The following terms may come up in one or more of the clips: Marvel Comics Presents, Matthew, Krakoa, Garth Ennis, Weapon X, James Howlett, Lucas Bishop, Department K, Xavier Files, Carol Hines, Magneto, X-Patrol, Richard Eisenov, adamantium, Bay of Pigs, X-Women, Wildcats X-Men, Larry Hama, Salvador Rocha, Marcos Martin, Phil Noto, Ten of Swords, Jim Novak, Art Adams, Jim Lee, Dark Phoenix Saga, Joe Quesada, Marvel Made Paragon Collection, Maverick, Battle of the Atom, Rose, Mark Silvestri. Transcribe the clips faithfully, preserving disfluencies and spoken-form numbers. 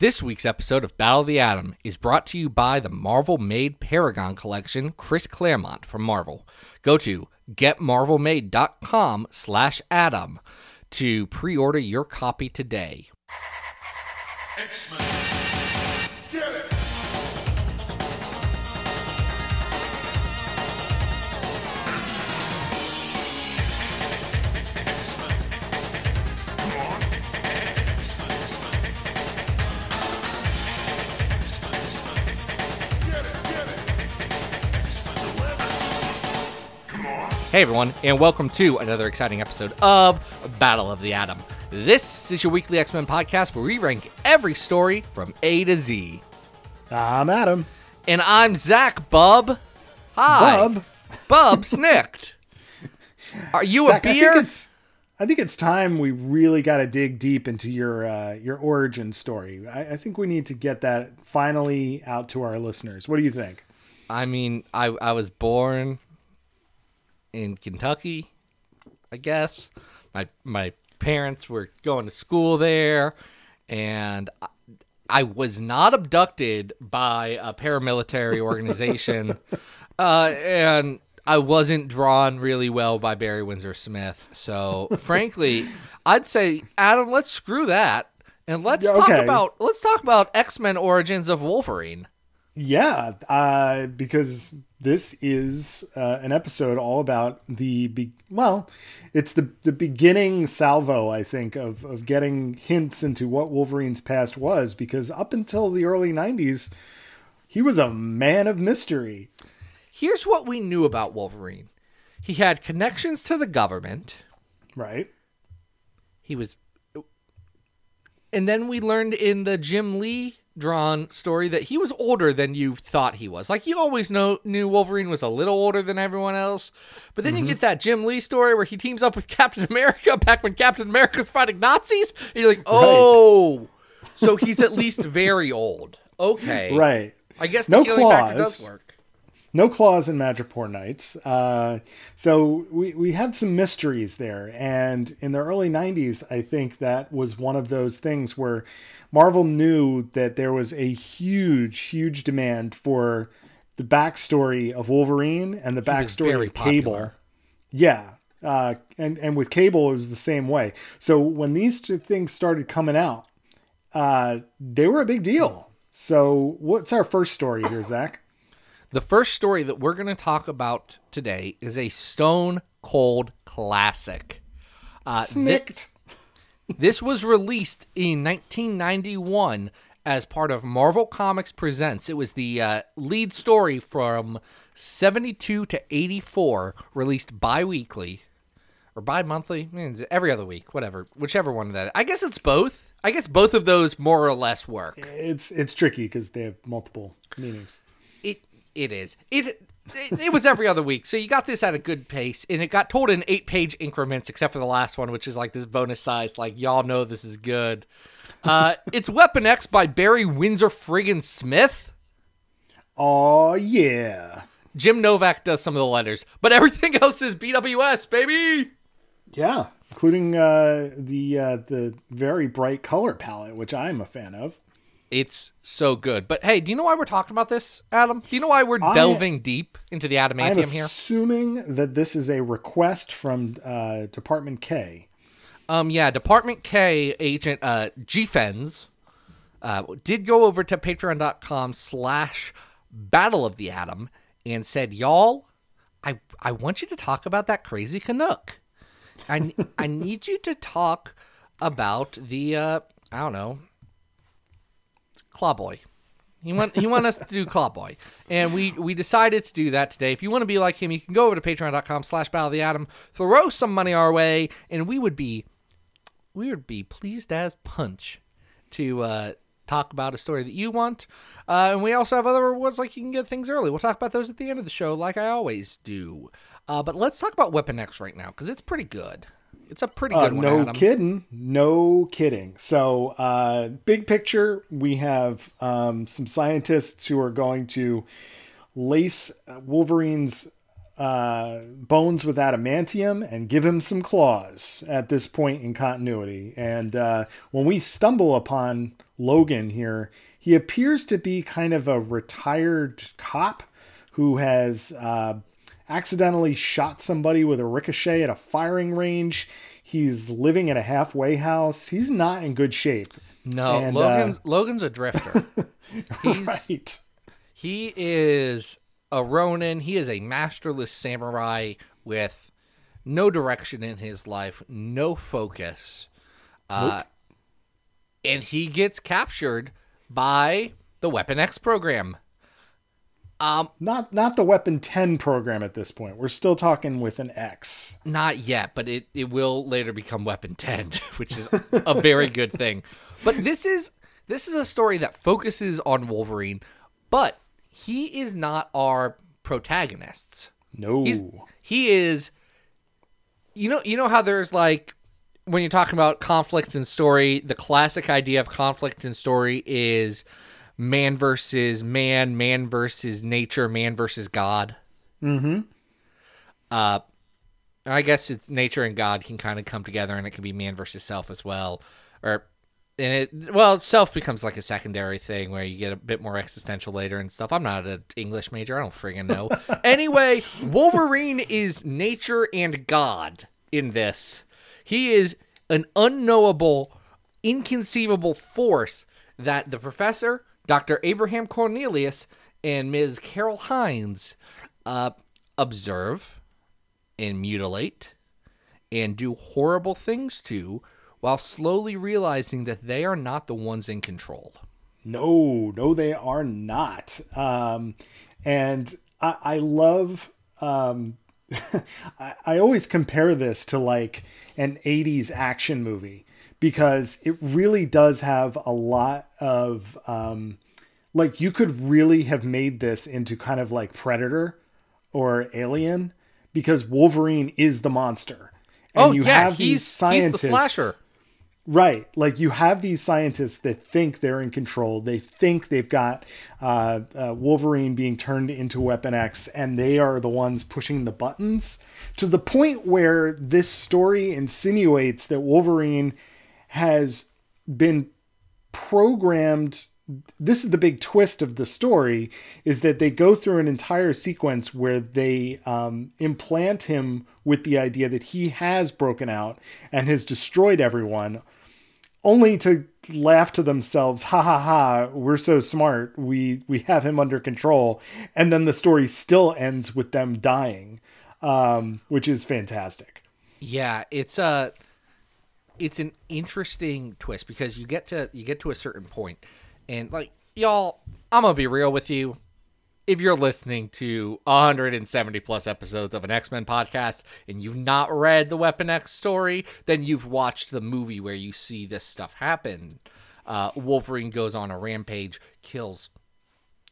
This week's episode of Battle of the Atom is brought to you by the Marvel Made Paragon Collection, Chris Claremont from Marvel. Go to get marvel made dot com slash atom to pre-order your copy today. X-Men. Get it. Hey everyone, and welcome to another exciting episode of Battle of the Atom. This is your weekly X-Men podcast where we rank every story from A to Z. I'm Adam. And I'm Zach, bub. Hi. Bub. Bub snicked. Are you Zach, a beer? I think, it's, I think it's time we really got to dig deep into your uh, your origin story. I, I think we need to get that finally out to our listeners. What do you think? I mean, I, I was born in Kentucky, I guess. My my parents were going to school there, and I, I was not abducted by a paramilitary organization, uh, and I wasn't drawn really well by Barry Windsor Smith. So, frankly, I'd say, Adam, let's screw that, and let's okay. talk about let's talk about X-Men origins of Wolverine. Yeah, uh, because this is uh, an episode all about the, be- well, it's the, the beginning salvo, I think, of, of getting hints into what Wolverine's past was, because up until the early nineties, he was a man of mystery. Here's what we knew about Wolverine. He had connections to the government. Right. He was, and then we learned in the Jim Lee drawn story that he was older than you thought he was. Like, you always know knew Wolverine was a little older than everyone else, but then mm-hmm. you get that Jim Lee story where he teams up with Captain America back when Captain America's fighting Nazis, and you're like, oh, right. So he's at least very old. Okay, right. I guess the no healing claws. Factor does work. No claws in Madripoor Nights. Uh, so we we had some mysteries there, and in the early nineties, I think that was one of those things where Marvel knew that there was a huge, huge demand for the backstory of Wolverine and the backstory of Cable. Yeah. Uh, and, and with Cable, it was the same way. So when these two things started coming out, uh, they were a big deal. So what's our first story here, Zach? The first story that we're going to talk about today is a stone cold classic. Uh, Snicked. Th- This was released in nineteen ninety-one as part of Marvel Comics Presents. It was the uh, lead story from seventy-two to eighty-four, released bi-weekly, or bi-monthly, every other week, whatever, whichever one of that. I guess it's both. I guess both of those more or less work. It's it's tricky because they have multiple meanings. It It is. It It, it was every other week, so you got this at a good pace, and it got told in eight-page increments, except for the last one, which is like this bonus size, like, y'all know this is good. Uh, it's Weapon X by Barry Windsor friggin' Smith. Oh yeah. Jim Novak does some of the letters, but everything else is B W S, baby! Yeah, including uh, the uh, the very bright color palette, which I'm a fan of. It's so good. But hey, do you know why we're talking about this, Adam? Do you know why we're delving I, deep into the adamantium here? I'm assuming here? that this is a request from uh, Department K. Um, yeah, Department K agent uh, G F E N S uh, did go over to patreon.com slash Battle of the Atom and said, y'all, I, I want you to talk about that crazy Canuck. I, I need you to talk about the, uh, I don't know, Clawboy. He want he want us to do Clawboy, and we we decided to do that today. If you want to be like him, you can go over to patreon.com slash Battle of the Atom, throw some money our way, and we would be we would be pleased as punch to uh, talk about a story that you want. Uh, and we also have other rewards, like you can get things early. We'll talk about those at the end of the show, like I always do. Uh, but let's talk about Weapon X right now, because it's pretty good. It's a pretty good uh, one, no Adam. kidding. No kidding. So uh, big picture, we have um, some scientists who are going to lace Wolverine's uh, Bones with adamantium and give him some claws at this point in continuity. And uh, when we stumble upon Logan here, he appears to be kind of a retired cop who has uh, accidentally shot somebody with a ricochet at a firing range. He's living in a halfway house. He's not in good shape. No, and, Logan's, uh, Logan's a drifter. He's, right. He is a Ronin. He is a masterless samurai with no direction in his life, no focus. Nope. Uh, and he gets captured by the Weapon X program. Um, not not the Weapon ten program at this point. We're still talking with an X. Not yet, but it, it will later become Weapon ten, which is a very good thing. But this is this is a story that focuses on Wolverine, but he is not our protagonist. No. He's, he is you know you know how there's like when you're talking about conflict and story, the classic idea of conflict and story is man versus man, man versus nature, man versus God. Mm-hmm. Uh, I guess it's nature and God can kind of come together, and it can be man versus self as well. Or, and it, well, self becomes like a secondary thing where you get a bit more existential later and stuff. I'm not an English major. I don't friggin' know. Anyway, Wolverine is nature and God in this. He is an unknowable, inconceivable force that the professor, Doctor Abraham Cornelius, and Miz Carol Hines uh, observe and mutilate and do horrible things to, while slowly realizing that they are not the ones in control. No, no, they are not. Um, and I, I love, um, I, I always compare this to like an eighties action movie, because it really does have a lot of, um, like, you could really have made this into kind of like Predator or Alien, because Wolverine is the monster. And oh, you yeah, have he's, these scientists, he's the slasher. Right. Like, you have these scientists that think they're in control. They think they've got uh, uh, Wolverine being turned into Weapon X, and they are the ones pushing the buttons, to the point where this story insinuates that Wolverine has been programmed. This is the big twist of the story, is that they go through an entire sequence where they um, implant him with the idea that he has broken out and has destroyed everyone, only to laugh to themselves. Ha ha ha. We're so smart. We, we have him under control. And then the story still ends with them dying, um, which is fantastic. Yeah. It's a, it's an interesting twist, because you get to, you get to a certain point. And, like, y'all, I'm going to be real with you. If you're listening to one hundred seventy plus episodes of an X-Men podcast and you've not read the Weapon X story, then you've watched the movie where you see this stuff happen. Uh, Wolverine goes on a rampage, kills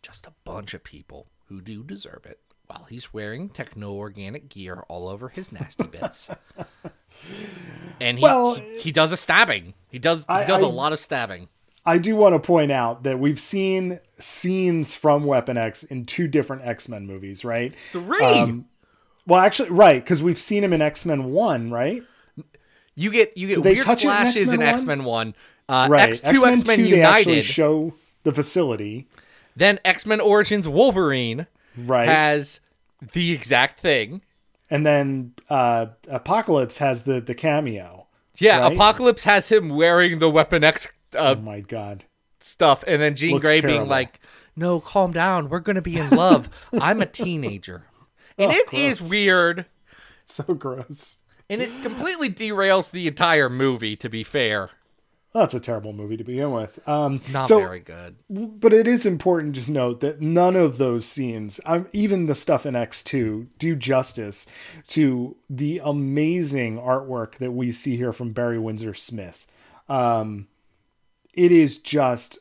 just a bunch of people who do deserve it, while he's wearing techno-organic gear all over his nasty bits. And he, well, he, he does a stabbing. He does, he does I, a I... lot of stabbing. I do want to point out that we've seen scenes from Weapon X in two different X-Men movies, right? Three! Um, well, actually, right, because we've seen him in X-Men one, right? You get you get weird flashes in X-Men one. Uh, right. X two, X-Men, X-Men two, United. They actually show the facility. Then X-Men Origins Wolverine right. has the exact thing. And then uh, Apocalypse has the, the cameo. Yeah, right? Apocalypse has him wearing the Weapon X Uh, oh my god stuff, and then Jean Looks Grey terrible. Being like, no, calm down, we're gonna be in love. I'm a teenager. And oh, it gross. Is weird, so gross, and it completely derails the entire movie, to be fair. That's a terrible movie to begin with. Um it's not so, very good, but it is important to note that none of those scenes, um, even the stuff in X two, do justice to the amazing artwork that we see here from Barry Windsor Smith. um It is just,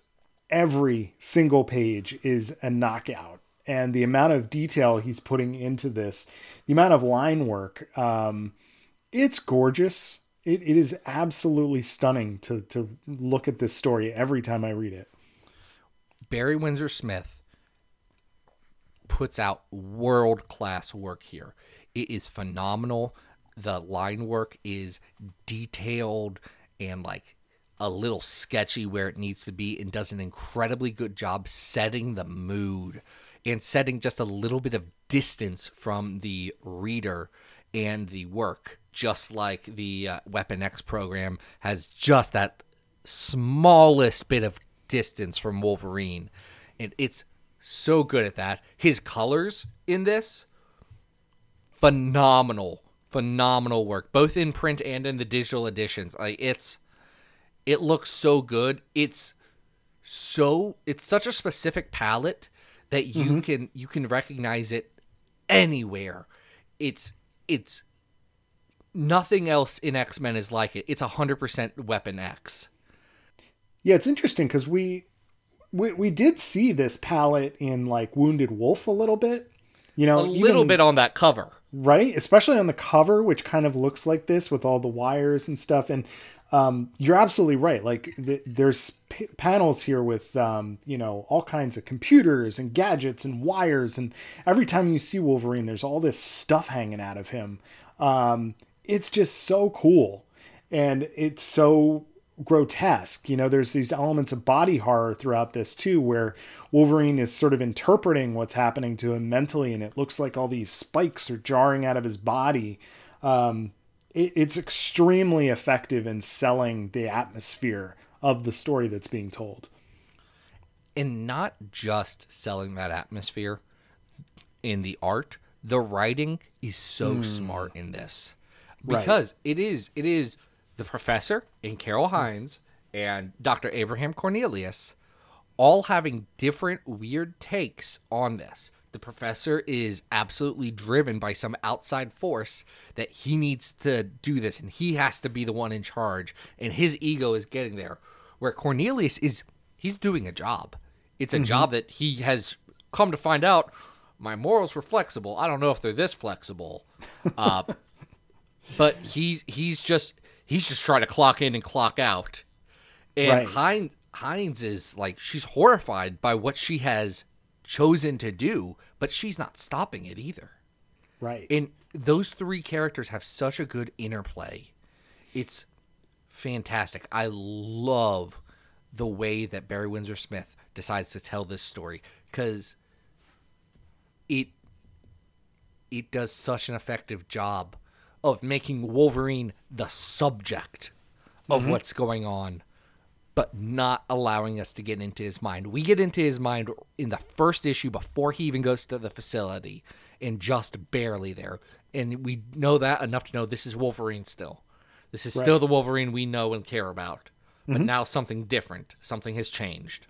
every single page is a knockout, and the amount of detail he's putting into this, the amount of line work, um, it's gorgeous. It, it is absolutely stunning to, to look at this story every time I read it. Barry Windsor Smith puts out world-class work here. It is phenomenal. The line work is detailed and like a little sketchy where it needs to be, and does an incredibly good job setting the mood and setting just a little bit of distance from the reader and the work, just like the uh, Weapon X program has just that smallest bit of distance from Wolverine. And it's so good at that. His colors in this, phenomenal, phenomenal work, both in print and in the digital editions. Like it's, it looks so good. It's so, it's such a specific palette that you mm-hmm. can, you can recognize it anywhere. It's, it's nothing else in X-Men is like it. It's a hundred percent Weapon X. Yeah. It's interesting. Cause we, We we did see this palette in like Wounded Wolf a little bit, you know, a little even, bit on that cover, right? Especially on the cover, which kind of looks like this with all the wires and stuff. And um, you're absolutely right. Like th- there's p- panels here with um, you know, all kinds of computers and gadgets and wires. And every time you see Wolverine, there's all this stuff hanging out of him. Um, it's just so cool, and it's so grotesque. You know, there's these elements of body horror throughout this too, where Wolverine is sort of interpreting what's happening to him mentally, and it looks like all these spikes are jarring out of his body. Um, it, it's extremely effective in selling the atmosphere of the story that's being told. And not just selling that atmosphere in the art, the writing is so mm. smart in this, because right. it is, it is the professor and Carol Hines and Doctor Abraham Cornelius all having different weird takes on this. The professor is absolutely driven by some outside force that he needs to do this, and he has to be the one in charge, and his ego is getting there. Where Cornelius is, he's doing a job. It's a mm-hmm. job that he has come to find out, my morals were flexible. I don't know if they're this flexible. Uh, but he's he's just... He's just trying to clock in and clock out. And right. Hines is like, she's horrified by what she has chosen to do, but she's not stopping it either. Right. And those three characters have such a good interplay. It's fantastic. I love the way that Barry Windsor Smith decides to tell this story, because it, it does such an effective job of making Wolverine the subject of mm-hmm. what's going on, but not allowing us to get into his mind. We get into his mind in the first issue before he even goes to the facility, and just barely there. And we know that enough to know this is Wolverine still. This is right. still the Wolverine we know and care about, but mm-hmm. now something different. Something has changed.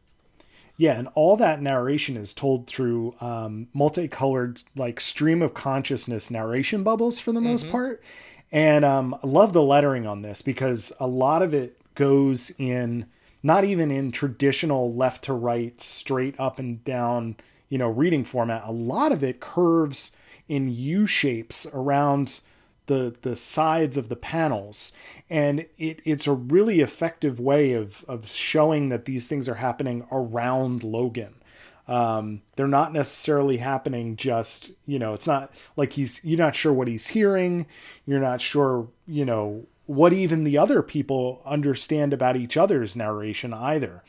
Yeah, and all that narration is told through um, multicolored, like, stream of consciousness narration bubbles for the mm-hmm. most part. And um, I love the lettering on this, because a lot of it goes in, not even in traditional left to right, straight up and down, you know, reading format. A lot of it curves in U shapes around the the sides of the panels, and it it's a really effective way of of showing that these things are happening around Logan. Um they're not necessarily happening just, you know, it's not like he's, you're not sure what he's hearing, you're not sure, you know, what even the other people understand about each other's narration either.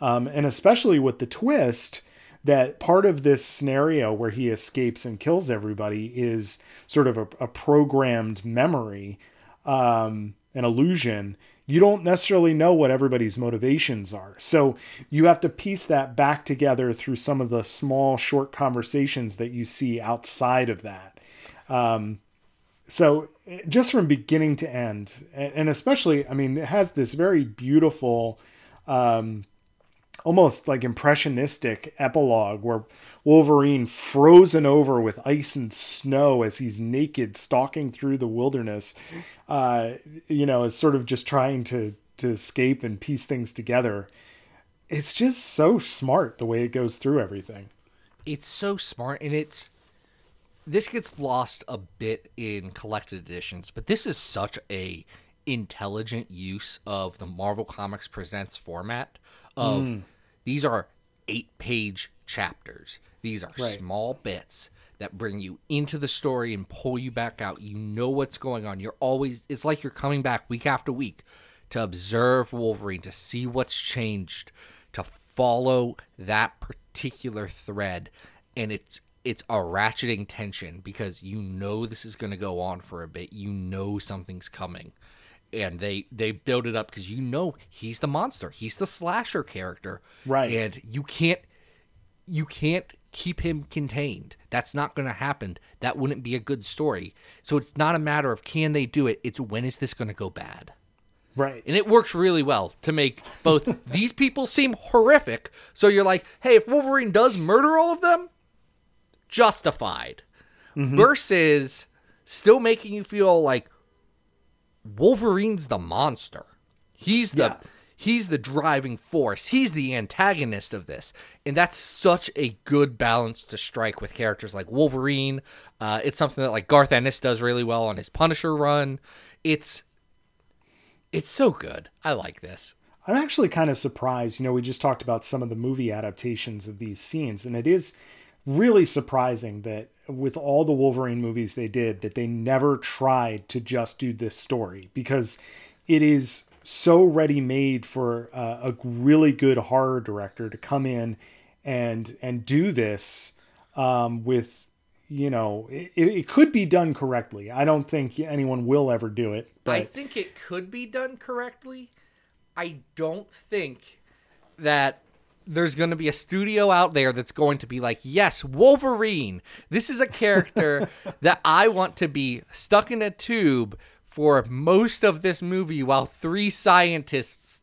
Um and especially with the twist that part of this scenario where he escapes and kills everybody is sort of a, a programmed memory, um, an illusion. You don't necessarily know what everybody's motivations are. So you have to piece that back together through some of the small, short conversations that you see outside of that. Um, so just from beginning to end, and especially, I mean, it has this very beautiful, um, almost like impressionistic epilogue where Wolverine, frozen over with ice and snow as he's naked stalking through the wilderness, uh, you know, is sort of just trying to, to escape and piece things together. It's just so smart the way it goes through everything. It's so smart. And it's, this gets lost a bit in collected editions, but this is such a intelligent use of the Marvel Comics Presents format. Of mm. These are eight page chapters. These are right. small bits that bring you into the story and pull you back out. You know what's going on. You're always, it's like you're coming back week after week to observe Wolverine, to see what's changed, to follow that particular thread. And it's, it's a ratcheting tension because you know this is going to go on for a bit. You know something's coming. And they, they build it up because you know he's the monster. He's the slasher character. Right. And you can't you can't keep him contained. That's not going to happen. That wouldn't be a good story. So it's not a matter of can they do it. It's when is this going to go bad? Right. And it works really well to make both these people seem horrific. So you're like, hey, if Wolverine does murder all of them, justified. Mm-hmm. Versus still making you feel like, Wolverine's the monster. He's the yeah. he's the driving force. He's the antagonist of this. And that's such a good balance to strike with characters like Wolverine. Uh, it's something that like Garth Ennis does really well on his Punisher run. It's it's so good. I like this. I'm actually kind of surprised. You know, we just talked about some of the movie adaptations of these scenes, and it is really surprising that with all the Wolverine movies they did, that they never tried to just do this story, because it is so ready made for uh, a really good horror director to come in and, and do this um, with, you know, it, it could be done correctly. I don't think anyone will ever do it. But I think it could be done correctly. I don't think that there's going to be a studio out there that's going to be like, yes, Wolverine, this is a character that I want to be stuck in a tube for most of this movie while three scientists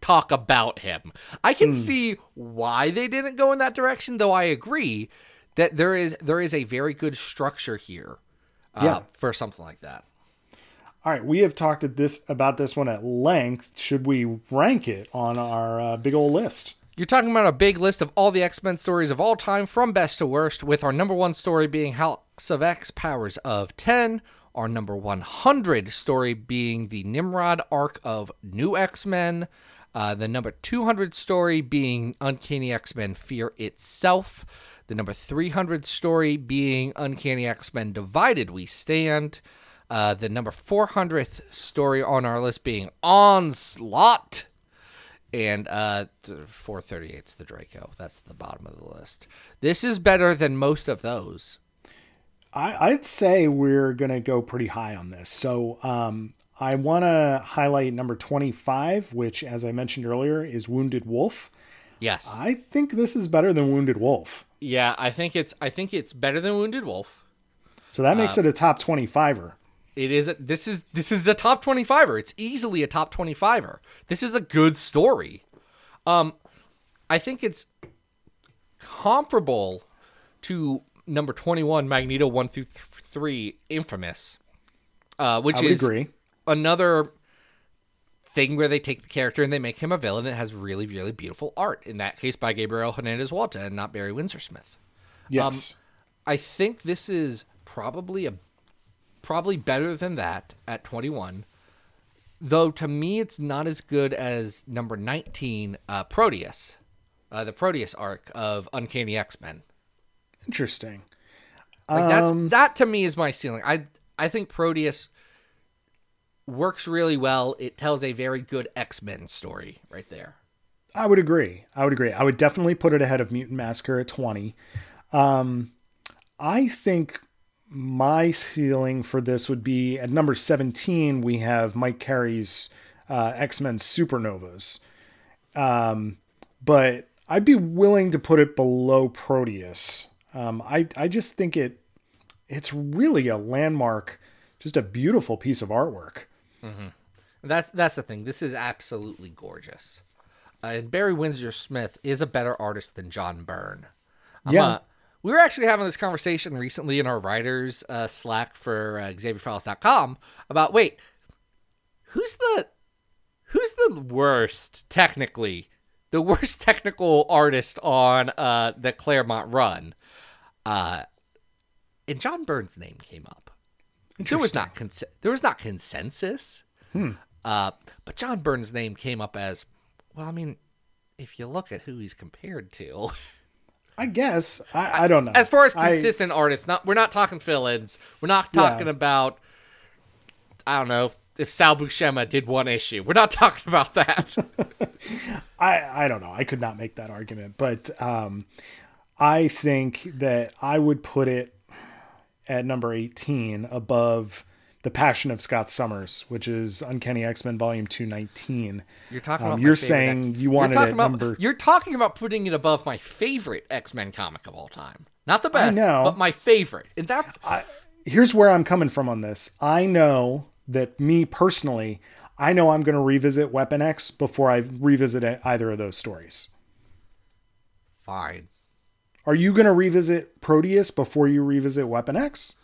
talk about him. I can mm. see why they didn't go in that direction, though I agree that there is there is a very good structure here uh, yeah. for something like that. All right, we have talked at this about this one at length. Should we rank it on our uh, big old list? You're talking about a big list of all the X-Men stories of all time from best to worst, with our number one story being House of X Powers of ten, our number one hundred story being the Nimrod arc of New X-Men, uh, the number two hundred story being Uncanny X-Men Fear Itself, the number three hundred story being Uncanny X-Men Divided We Stand, uh, the number four hundredth story on our list being Onslaught, and uh, four thirty-eight's the Draco. That's the bottom of the list. This is better than most of those. I, I'd say we're going to go pretty high on this. So um, I want to highlight number twenty-five, which, as I mentioned earlier, is Wounded Wolf. Yes. I think this is better than Wounded Wolf. Yeah, I think it's I think it's better than Wounded Wolf. So that makes um, it a top twenty-fiver. It is. A, this is this is a top twenty-fiver. It's easily a top twenty-fiver. This is a good story. Um, I think it's comparable to number twenty-one, Magneto one through three, Infamous, uh, which I would is agree. Another thing where they take the character and they make him a villain. It has really, really beautiful art. In that case, by Gabriel Hernandez Walta and not Barry Windsor Smith. Yes, um, I think this is probably a. Probably better than that at twenty-one, though to me it's not as good as number nineteen, uh, Proteus, uh, the Proteus arc of Uncanny X-Men. Interesting. Like that's um, that to me is my ceiling. I I think Proteus works really well. It tells a very good X-Men story right there. I would agree. I would agree. I would definitely put it ahead of Mutant Massacre at twenty. Um, I think. My ceiling for this would be at number seventeen. We have Mike Carey's uh, X-Men Supernovas. Um, but I'd be willing to put it below Proteus. Um, I, I just think it, it's really a landmark, just a beautiful piece of artwork. Mm-hmm. That's, that's the thing. This is absolutely gorgeous. Uh, and Barry Windsor Smith is a better artist than John Byrne. I'm yeah. A, We were actually having this conversation recently in our writers uh, Slack for uh, Xavier Files dot com about, wait, who's the who's the worst technically, the worst technical artist on uh, the Claremont run? Uh, and John Byrne's name came up. There was not cons- there was not consensus, hmm. uh, but John Byrne's name came up as, well, I mean, if you look at who he's compared to. I guess. I, I don't know. As far as consistent I, artists, not we're not talking fill-ins. We're not talking yeah. about, I don't know, if Sal Buscema did one issue. We're not talking about that. I, I don't know. I could not make that argument. But um, I think that I would put it at number eighteen above The Passion of Scott Summers, which is Uncanny X-Men Volume two nineteen. You're talking about um, You're saying X- you wanted it at about, number... You're talking about putting it above my favorite X-Men comic of all time. Not the best, but my favorite. And that's... I, here's where I'm coming from on this. I know that me personally, I know I'm going to revisit Weapon X before I revisit either of those stories. Fine. Are you going to revisit Proteus before you revisit Weapon X?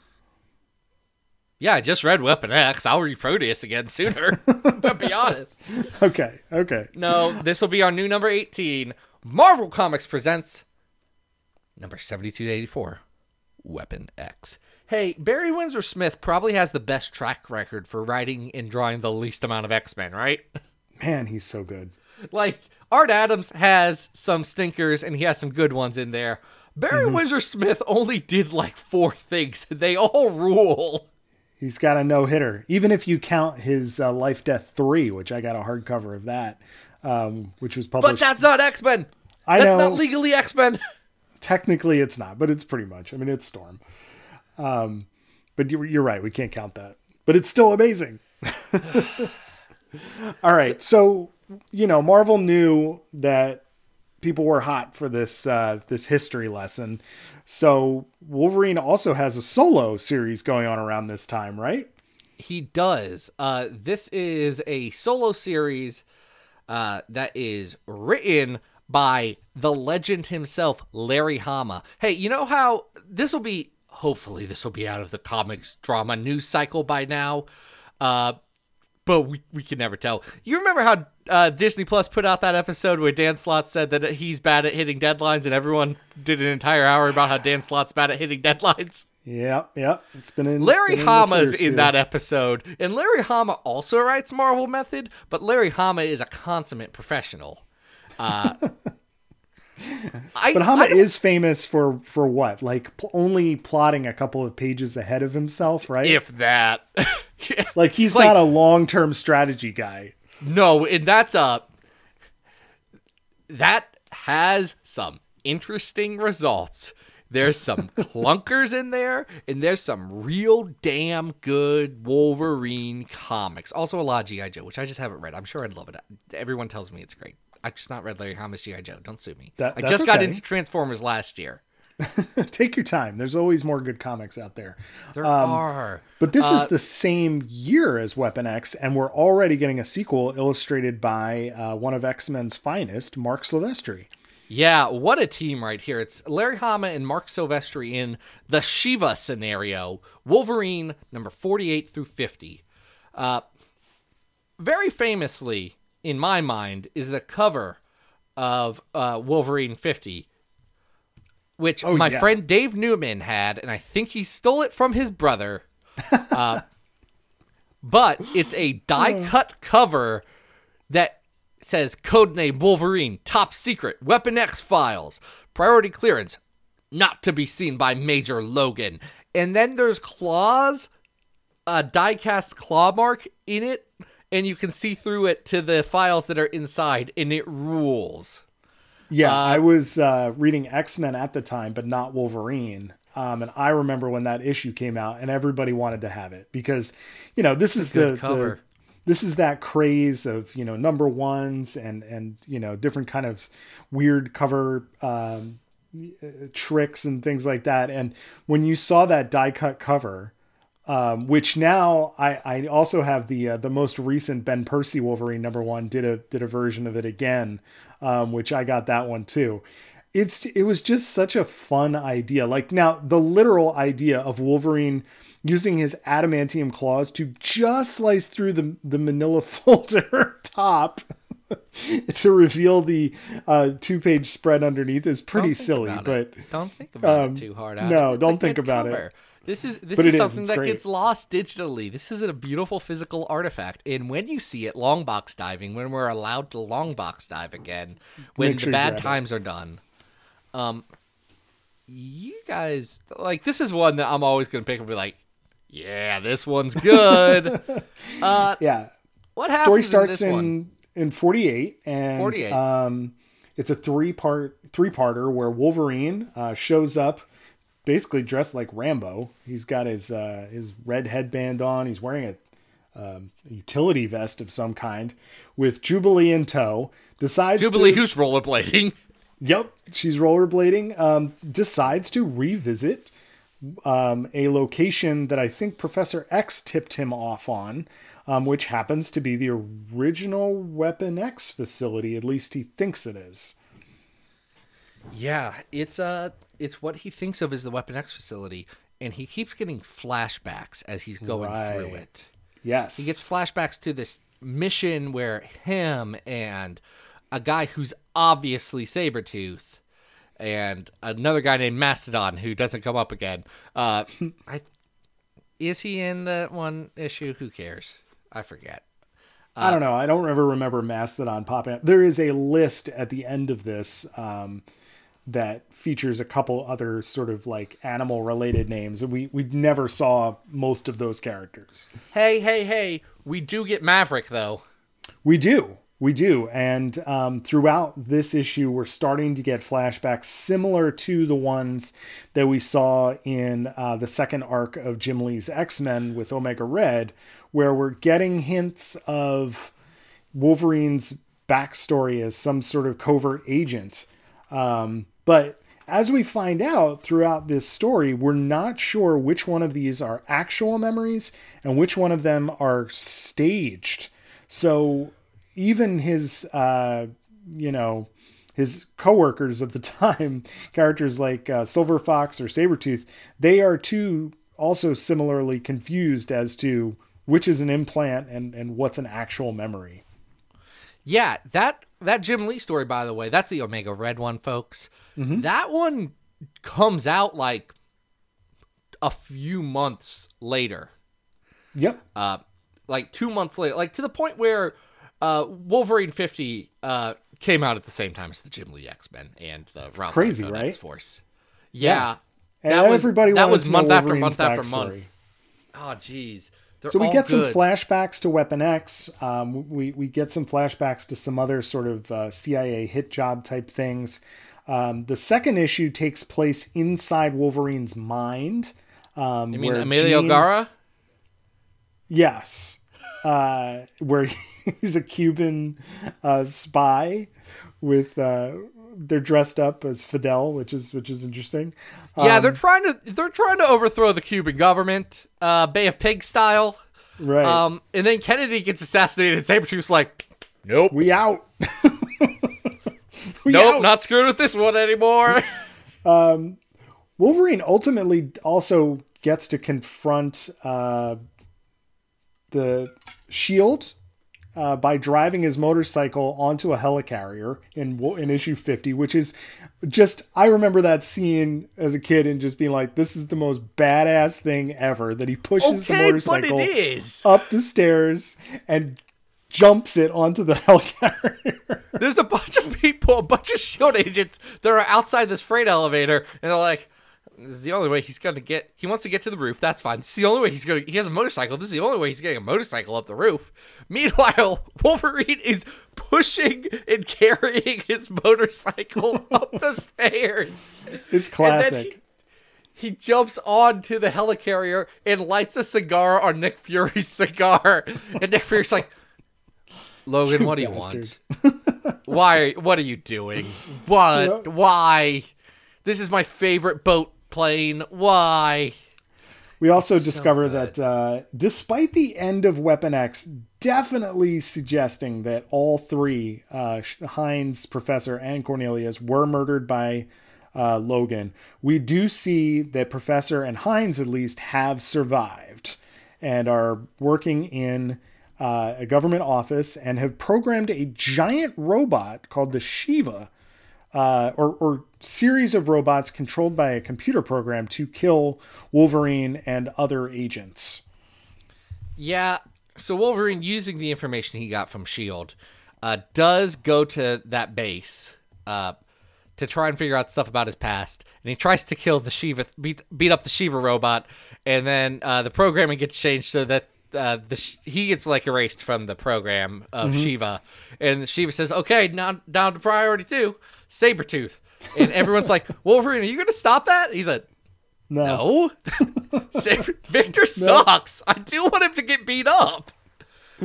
Yeah, I just read Weapon X. I'll read Proteus again sooner, but be honest. Okay, okay. No, this will be our new number eighteen. Marvel Comics Presents number seventy-two to eighty-four, Weapon X. Hey, Barry Windsor Smith probably has the best track record for writing and drawing the least amount of X-Men, right? Man, he's so good. Like, Art Adams has some stinkers, and he has some good ones in there. Barry mm-hmm. Windsor Smith only did, like, four things. They all rule. He's got a no-hitter. Even if you count his uh, Life Death three, which I got a hardcover of that, um, which was published... But that's not X-Men! I that's know. That's not legally X-Men! Technically, it's not, but it's pretty much. I mean, it's Storm. Um, but you're right, we can't count that. But it's still amazing. All right, so, you know, Marvel knew that people were hot for this uh, this history lesson. So Wolverine also has a solo series going on around this time, right? He does. Uh, this is a solo series uh, that is written by the legend himself, Larry Hama. Hey, you know how this will be... Hopefully this will be out of the comics drama news cycle by now. Uh, but we, we can never tell. You remember how uh, Disney Plus put out that episode where Dan Slott said that he's bad at hitting deadlines and everyone did an entire hour about how Dan Slott's bad at hitting deadlines? Yeah, yeah. It's been in Larry been Hama's in, in that episode. And Larry Hama also writes Marvel Method, but Larry Hama is a consummate professional. Uh I, but Hama is famous for, for what? Like pl- only plotting a couple of pages ahead of himself, right? If that. Yeah. Like he's like, not a long-term strategy guy. No, and that's uh, that has some interesting results. There's some clunkers in there, and there's some real damn good Wolverine comics. Also a lot of G I Joe, which I just haven't read. I'm sure I'd love it. Everyone tells me it's great. I've just not read Larry Hama's G I. Joe. Don't sue me. That, I just okay. got into Transformers last year. Take your time. There's always more good comics out there. There um, are. But this uh, is the same year as Weapon X, and we're already getting a sequel illustrated by uh, one of X-Men's finest, Mark Silvestri. Yeah, what a team right here. It's Larry Hama and Mark Silvestri in the Shiva Scenario, Wolverine number forty-eight through fifty. Uh, very famously... in my mind, is the cover of uh, Wolverine fifty, which oh, my yeah. friend Dave Newman had, and I think he stole it from his brother. Uh, but it's a die-cut cover that says Codename Wolverine, Top Secret, Weapon X Files, Priority Clearance, Not to be Seen by Major Logan. And then there's claws, a die-cast claw mark in it, and you can see through it to the files that are inside, and it rules. Yeah, uh, I was uh, reading X-Men at the time, but not Wolverine. Um, and I remember when that issue came out, and everybody wanted to have it because, you know, this is the, the this is that craze of, you know, number ones and and you know different kind of weird cover um, tricks and things like that. And when you saw that die cut cover. Um, which now I, I also have the uh, the most recent Ben Percy Wolverine number one did a did a version of it again, um, which I got that one too. It's it was just such a fun idea. Like now the literal idea of Wolverine using his adamantium claws to just slice through the the manila folder top to reveal the uh, two page spread underneath is pretty silly. But don't think about um, it too hard. No, don't think about cover. It. This is this is something that gets lost digitally. This is a beautiful physical artifact. And when you see it long box diving, when we're allowed to long box dive again, when the bad times are done, um, you guys, like, this is one that I'm always going to pick and be like, yeah, this one's good. uh, yeah. What happens Story starts in, in, in forty-eight, and forty-eight. Um, it's a three-part three-parter where Wolverine uh, shows up basically dressed like Rambo. He's got his uh, his red headband on. He's wearing a Um, a utility vest of some kind with Jubilee in tow. Decides Jubilee, to, who's rollerblading. Yep, she's rollerblading. Um, decides to revisit um, a location that I think Professor X tipped him off on, um, which happens to be the original Weapon X facility. At least he thinks it is. Yeah, it's uh, it's what he thinks of as the Weapon X facility, and he keeps getting flashbacks as he's going right. through it. Yes. He gets flashbacks to this mission where him and a guy who's obviously Sabretooth and another guy named Mastodon who doesn't come up again. Uh, I, is he in that one issue? Who cares? I forget. Uh, I don't know. I don't ever remember Mastodon popping up. There is a list at the end of this um, that features a couple other sort of like animal related names. We we never saw most of those characters. Hey, hey, hey, we do get Maverick though. We do. We do. And um, throughout this issue, we're starting to get flashbacks similar to the ones that we saw in uh, the second arc of Jim Lee's X-Men with Omega Red, where we're getting hints of Wolverine's backstory as some sort of covert agent. Um, But as we find out throughout this story, we're not sure which one of these are actual memories and which one of them are staged. So even his, uh, you know, his coworkers at the time, characters like uh, Silver Fox or Sabretooth, they are too also similarly confused as to which is an implant and, and what's an actual memory. Yeah, that that Jim Lee story, by the way, that's the Omega Red one, folks. Mm-hmm. That one comes out like a few months later. Yep. Uh, like two months later, like to the point where uh, Wolverine fifty uh, came out at the same time as the Jim Lee X-Men and the Rob crazy, right? X-Force. Yeah, yeah. That and everybody was, that was month after month after month. Oh, geez. They're so we get good. some flashbacks to Weapon X. Um, we, we get some flashbacks to some other sort of uh, C I A hit job type things. Um, the second issue takes place inside Wolverine's mind. Um, you mean Emilio Jean... Gara? Yes. Uh, where he's a Cuban uh, spy with... Uh, they're dressed up as Fidel, which is which is interesting. Um, yeah, they're trying to they're trying to overthrow the Cuban government, uh, Bay of Pigs style. Right. Um, and then Kennedy gets assassinated. And Sabretooth's like, nope, we out. we nope, out. Not screwing with this one anymore. um, Wolverine ultimately also gets to confront uh, the Shield. Uh, by driving his motorcycle onto a helicarrier in in issue fifty, which is just, I remember that scene as a kid and just being like, this is the most badass thing ever, that he pushes okay, the motorcycle but it is. up the stairs and jumps it onto the helicarrier. There's a bunch of people, a bunch of SHIELD agents that are outside this freight elevator, and they're like, this is the only way he's going to get, he wants to get to the roof. That's fine. This is the only way he's going to, he has a motorcycle. This is the only way he's getting a motorcycle up the roof. Meanwhile, Wolverine is pushing and carrying his motorcycle up the stairs. It's classic. He, he jumps onto the helicarrier and lights a cigar on Nick Fury's cigar. And Nick Fury's like, Logan, you what do bastard. you want? Why, what are you doing? What, yep. why? This is my favorite boat. Plane. Why? We also it's discover so that uh, despite the end of Weapon X definitely suggesting that all three, uh, Hines, Professor, and Cornelius, were murdered by uh, Logan, we do see that Professor and Hines at least have survived and are working in uh, a government office and have programmed a giant robot called the Shiva Uh, or, or series of robots controlled by a computer program to kill Wolverine and other agents. Yeah, so Wolverine, using the information he got from S H I E L D, uh, does go to that base. Uh, to try and figure out stuff about his past. And he tries to kill the Shiva, beat, beat up the Shiva robot. And then uh, the programming gets changed so that uh, the, he gets like erased from the program of mm-hmm. Shiva. And Shiva says, okay, now down to priority two, Sabretooth. And everyone's like, Wolverine, are you going to stop that? He's like, no. no. Victor no. sucks. I do want him to get beat up.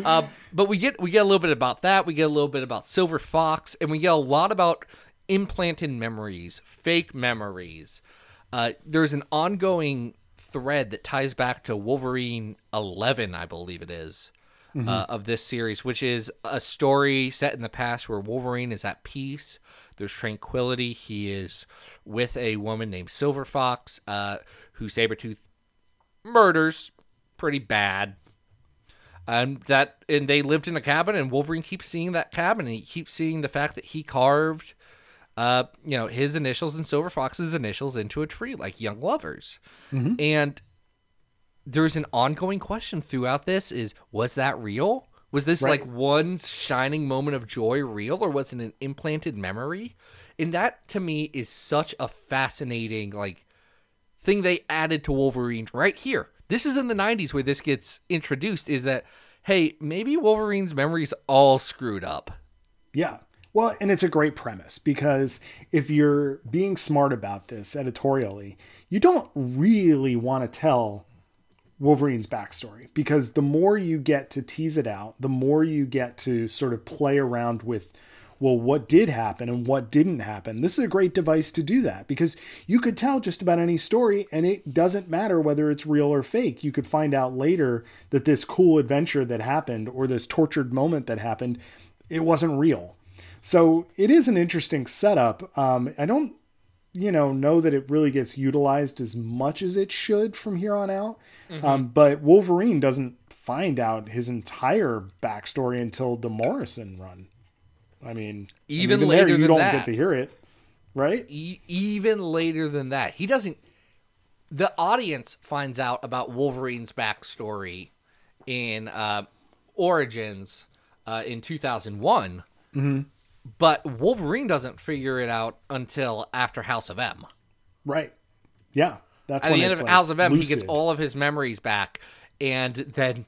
Uh, but we get we get a little bit about that. We get a little bit about Silver Fox, and we get a lot about implanted memories, fake memories. Uh, there's an ongoing thread that ties back to Wolverine eleven, I believe it is, mm-hmm. uh, of this series, which is a story set in the past where Wolverine is at peace. There's tranquility. He is with a woman named Silver Fox, uh, who Sabretooth murders pretty bad. And that, and they lived in a cabin, and Wolverine keeps seeing that cabin, and he keeps seeing the fact that he carved, uh, you know, his initials and Silver Fox's initials into a tree like young lovers. Mm-hmm. And there's an ongoing question throughout this: is was that real? Was this right. like one shining moment of joy real, or was it an implanted memory? And that to me is such a fascinating like thing they added to Wolverine right here. This is in the nineties where this gets introduced, is that, hey, maybe Wolverine's memory's all screwed up. Yeah. Well, and it's a great premise, because if you're being smart about this editorially, you don't really want to tell Wolverine's backstory, because the more you get to tease it out, the more you get to sort of play around with, well, what did happen and what didn't happen? This is a great device to do that, because you could tell just about any story and it doesn't matter whether it's real or fake. You could find out later that this cool adventure that happened or this tortured moment that happened, it wasn't real. So it is an interesting setup. Um, I don't, you know, know that it really gets utilized as much as it should from here on out. Mm-hmm. Um, but Wolverine doesn't find out his entire backstory until the Morrison run. I mean, even, even later there, you than don't that. get to hear it, right? E- even later than that, he doesn't. The audience finds out about Wolverine's backstory in uh, Origins uh, in two thousand one, mm-hmm. but Wolverine doesn't figure it out until after House of M. Right. Yeah, that's at when the end of like House of M. Lucid. He gets all of his memories back, and then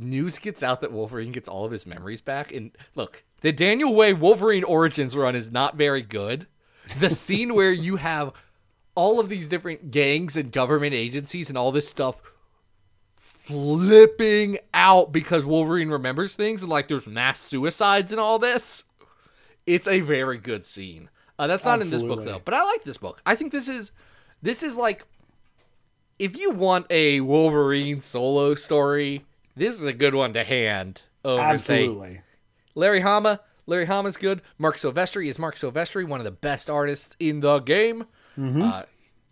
news gets out that Wolverine gets all of his memories back. And look, the Daniel Way Wolverine Origins run is not very good. The scene where you have all of these different gangs and government agencies and all this stuff flipping out because Wolverine remembers things, and like there's mass suicides and all this. It's a very good scene. Uh, that's not Absolutely. in this book though, but I like this book. I think this is, this is like, if you want a Wolverine solo story, this is a good one to hand over. Absolutely. Say, Larry Hama. Larry Hama's good. Mark Silvestri is Mark Silvestri, one of the best artists in the game. Mm-hmm. Uh,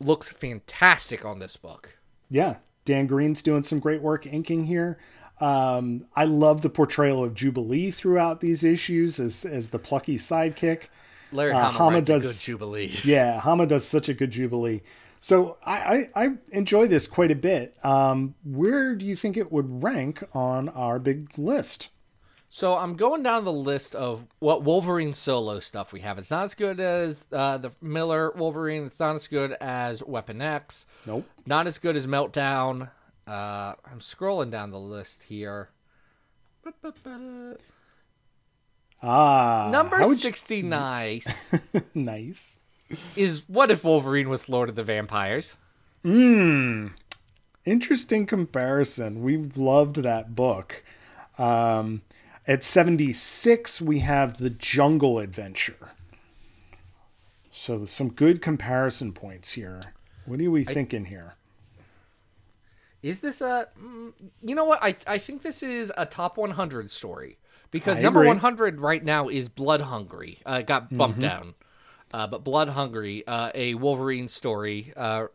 looks fantastic on this book. Yeah. Dan Green's doing some great work inking here. Um, I love the portrayal of Jubilee throughout these issues as as the plucky sidekick. Larry uh, Hama, Hama does a good Jubilee. Yeah, Hama does such a good Jubilee. So I, I, I enjoy this quite a bit. Um, where do you think it would rank on our big list? So I'm going down the list of what Wolverine solo stuff we have. It's not as good as uh, the Miller Wolverine. It's not as good as Weapon X. Nope. Not as good as Meltdown. Uh, I'm scrolling down the list here. Ah, Number sixty-nine. Nice. Nice. Is what if Wolverine was Lord of the Vampires? Mmm. Interesting comparison. We loved that book. Um, at seventy-six, we have The Jungle Adventure. So some good comparison points here. What are we I, thinking here? Is this a... You know what? I, I think this is a top one hundred story. Because I number agree. one hundred right now is Blood Hungry. Uh, it got bumped mm-hmm. down. Uh, but Blood Hungry, uh, a Wolverine story. Uh,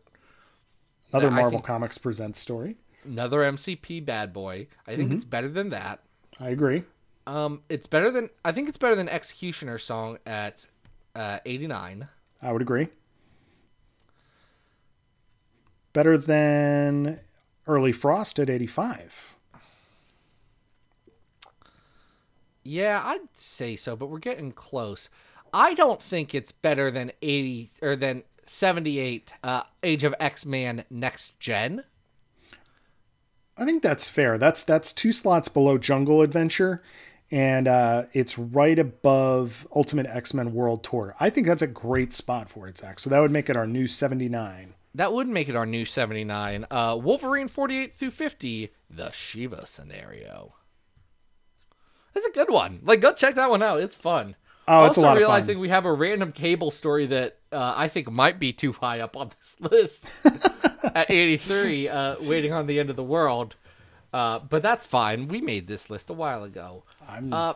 another Marvel Comics Presents story. Another M C P bad boy. I think mm-hmm. it's better than that. I agree. Um, it's better than I think it's better than Executioner Song at uh, eighty-nine. I would agree. Better than Early Frost at eighty-five. Yeah, I'd say so, but we're getting close. I don't think it's better than eighty or than seventy-eight uh, Age of X-Man Next Gen. I think that's fair. That's that's two slots below Jungle Adventure, and uh, it's right above Ultimate X-Men World Tour. I think that's a great spot for it, Zach. So that would make it our new seventy-nine. That would make it our new seventy-nine. Uh, Wolverine forty-eight through fifty, the Shiva Scenario. That's a good one. Like, go check that one out. It's fun. Oh, it's a lot of fun. Also realizing we have a random Cable story that uh, I think might be too high up on this list at eighty-three, uh, waiting on the end of the world. Uh, but that's fine. We made this list a while ago. I'm... Uh,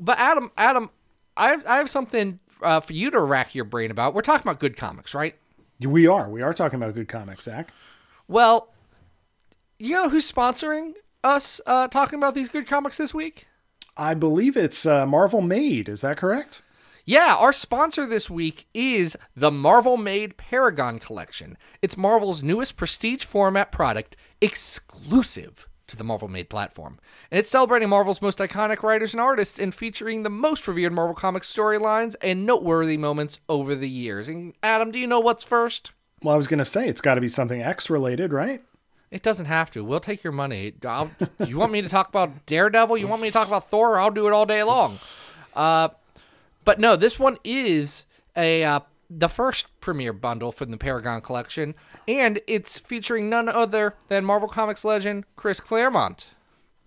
but Adam, Adam, I have, I have something uh, for you to rack your brain about. We're talking about good comics, right? We are. We are talking about good comics, Zach. Well, you know who's sponsoring us uh, talking about these good comics this week? I believe it's uh, Marvel Made. Is that correct? Yeah, our sponsor this week is the Marvel Made Paragon Collection. It's Marvel's newest prestige format product, exclusive to the Marvel Made platform. And it's celebrating Marvel's most iconic writers and artists and featuring the most revered Marvel Comics storylines and noteworthy moments over the years. And Adam, do you know what's first? Well, I was going to say, it's got to be something X-related, right? It doesn't have to. We'll take your money. I'll, you want me to talk about Daredevil? You want me to talk about Thor? I'll do it all day long. Uh, but no, this one is a uh, the first premiere bundle from the Paragon Collection, and it's featuring none other than Marvel Comics legend Chris Claremont.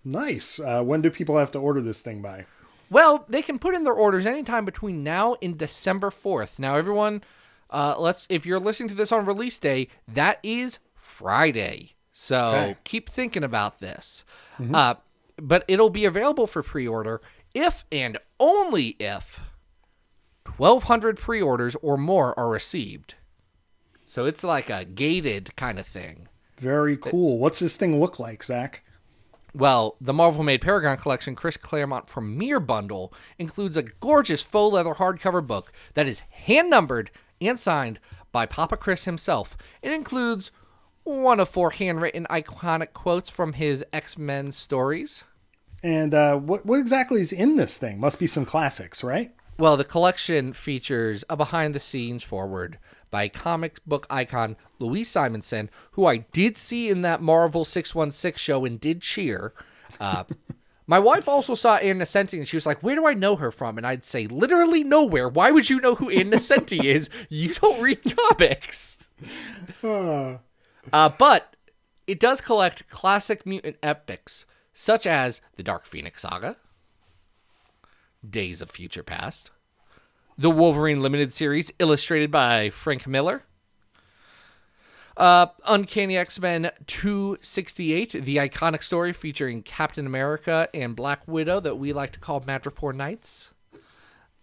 Nice. Uh, when do people have to order this thing by? Well, they can put in their orders anytime between now and December fourth. Now, everyone, uh, let's if you're listening to this on release day, that is Friday. So okay. Keep thinking about this, mm-hmm. uh, but it'll be available for pre-order if and only if twelve hundred pre-orders or more are received. So it's like a gated kind of thing. Very cool. It, What's this thing look like, Zach? Well, the Marvel Made Paragon Collection Chris Claremont Premiere Bundle includes a gorgeous faux leather hardcover book that is hand numbered and signed by Papa Chris himself. It includes one of four handwritten iconic quotes from his X-Men stories. And uh, what, what exactly is in this thing? Must be some classics, right? Well, the collection features a behind-the-scenes forward by comic book icon Louise Simonson, who I did see in that Marvel six one six show and did cheer. Uh, my wife also saw Ann Nocenti, and she was like, where do I know her from? And I'd say, literally nowhere. Why would you know who Ann Nocenti is? You don't read comics. Huh. Uh, but it does collect classic mutant epics, such as the Dark Phoenix Saga, Days of Future Past, the Wolverine Limited series, illustrated by Frank Miller, uh, Uncanny X-Men two sixty-eight, the iconic story featuring Captain America and Black Widow that we like to call Madripoor Nights,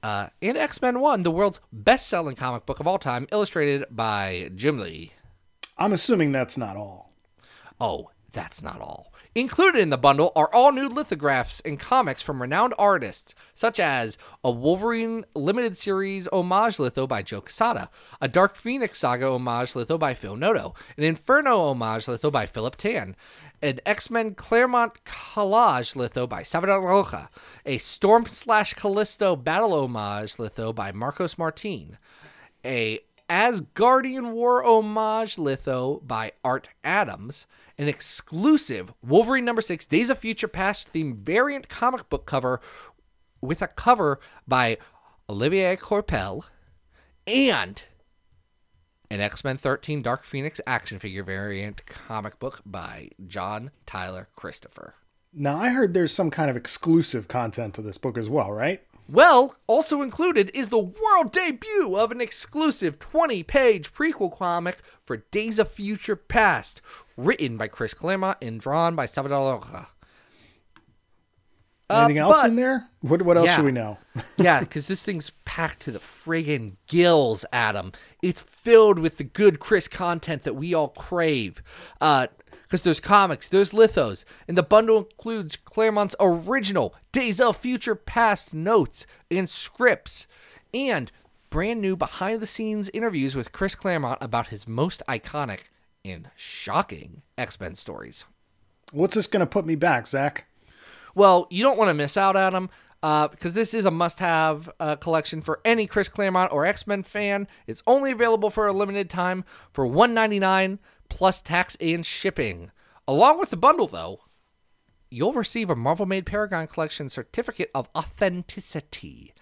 uh, and X-Men one, the world's best-selling comic book of all time, illustrated by Jim Lee. I'm assuming that's not all. Oh, that's not all. Included in the bundle are all new lithographs and comics from renowned artists, such as a Wolverine Limited Series homage litho by Joe Quesada, a Dark Phoenix Saga homage litho by Phil Noto, an Inferno homage litho by Philip Tan, an X-Men Claremont collage litho by Salvador Rocha, a Storm slash Callisto battle homage litho by Marcos Martin, a Asgardian War homage litho by Art Adams, an exclusive Wolverine number six Days of Future Past themed variant comic book cover with a cover by Olivier Coipel, and an X-Men thirteen Dark Phoenix action figure variant comic book by John Tyler Christopher. Now, I heard there's some kind of exclusive content to this book as well, right? Well, also included is the world debut of an exclusive twenty-page prequel comic for Days of Future Past, written by Chris Claremont and drawn by Salvador Rocha. Anything uh, else but, in there? What What else yeah. should we know? Yeah, because this thing's packed to the friggin' gills, Adam. It's filled with the good Chris content that we all crave. Uh... Because there's comics, there's lithos, and the bundle includes Claremont's original Days of Future Past notes and scripts, and brand new behind-the-scenes interviews with Chris Claremont about his most iconic and shocking X-Men stories. What's this going to put me back, Zach? Well, you don't want to miss out, Adam. uh, because this is a must-have uh, collection for any Chris Claremont or X-Men fan. It's only available for a limited time for one ninety-nine plus tax and shipping. Along with the bundle, though, you'll receive a Marvel Made Paragon Collection Certificate of Authenticity,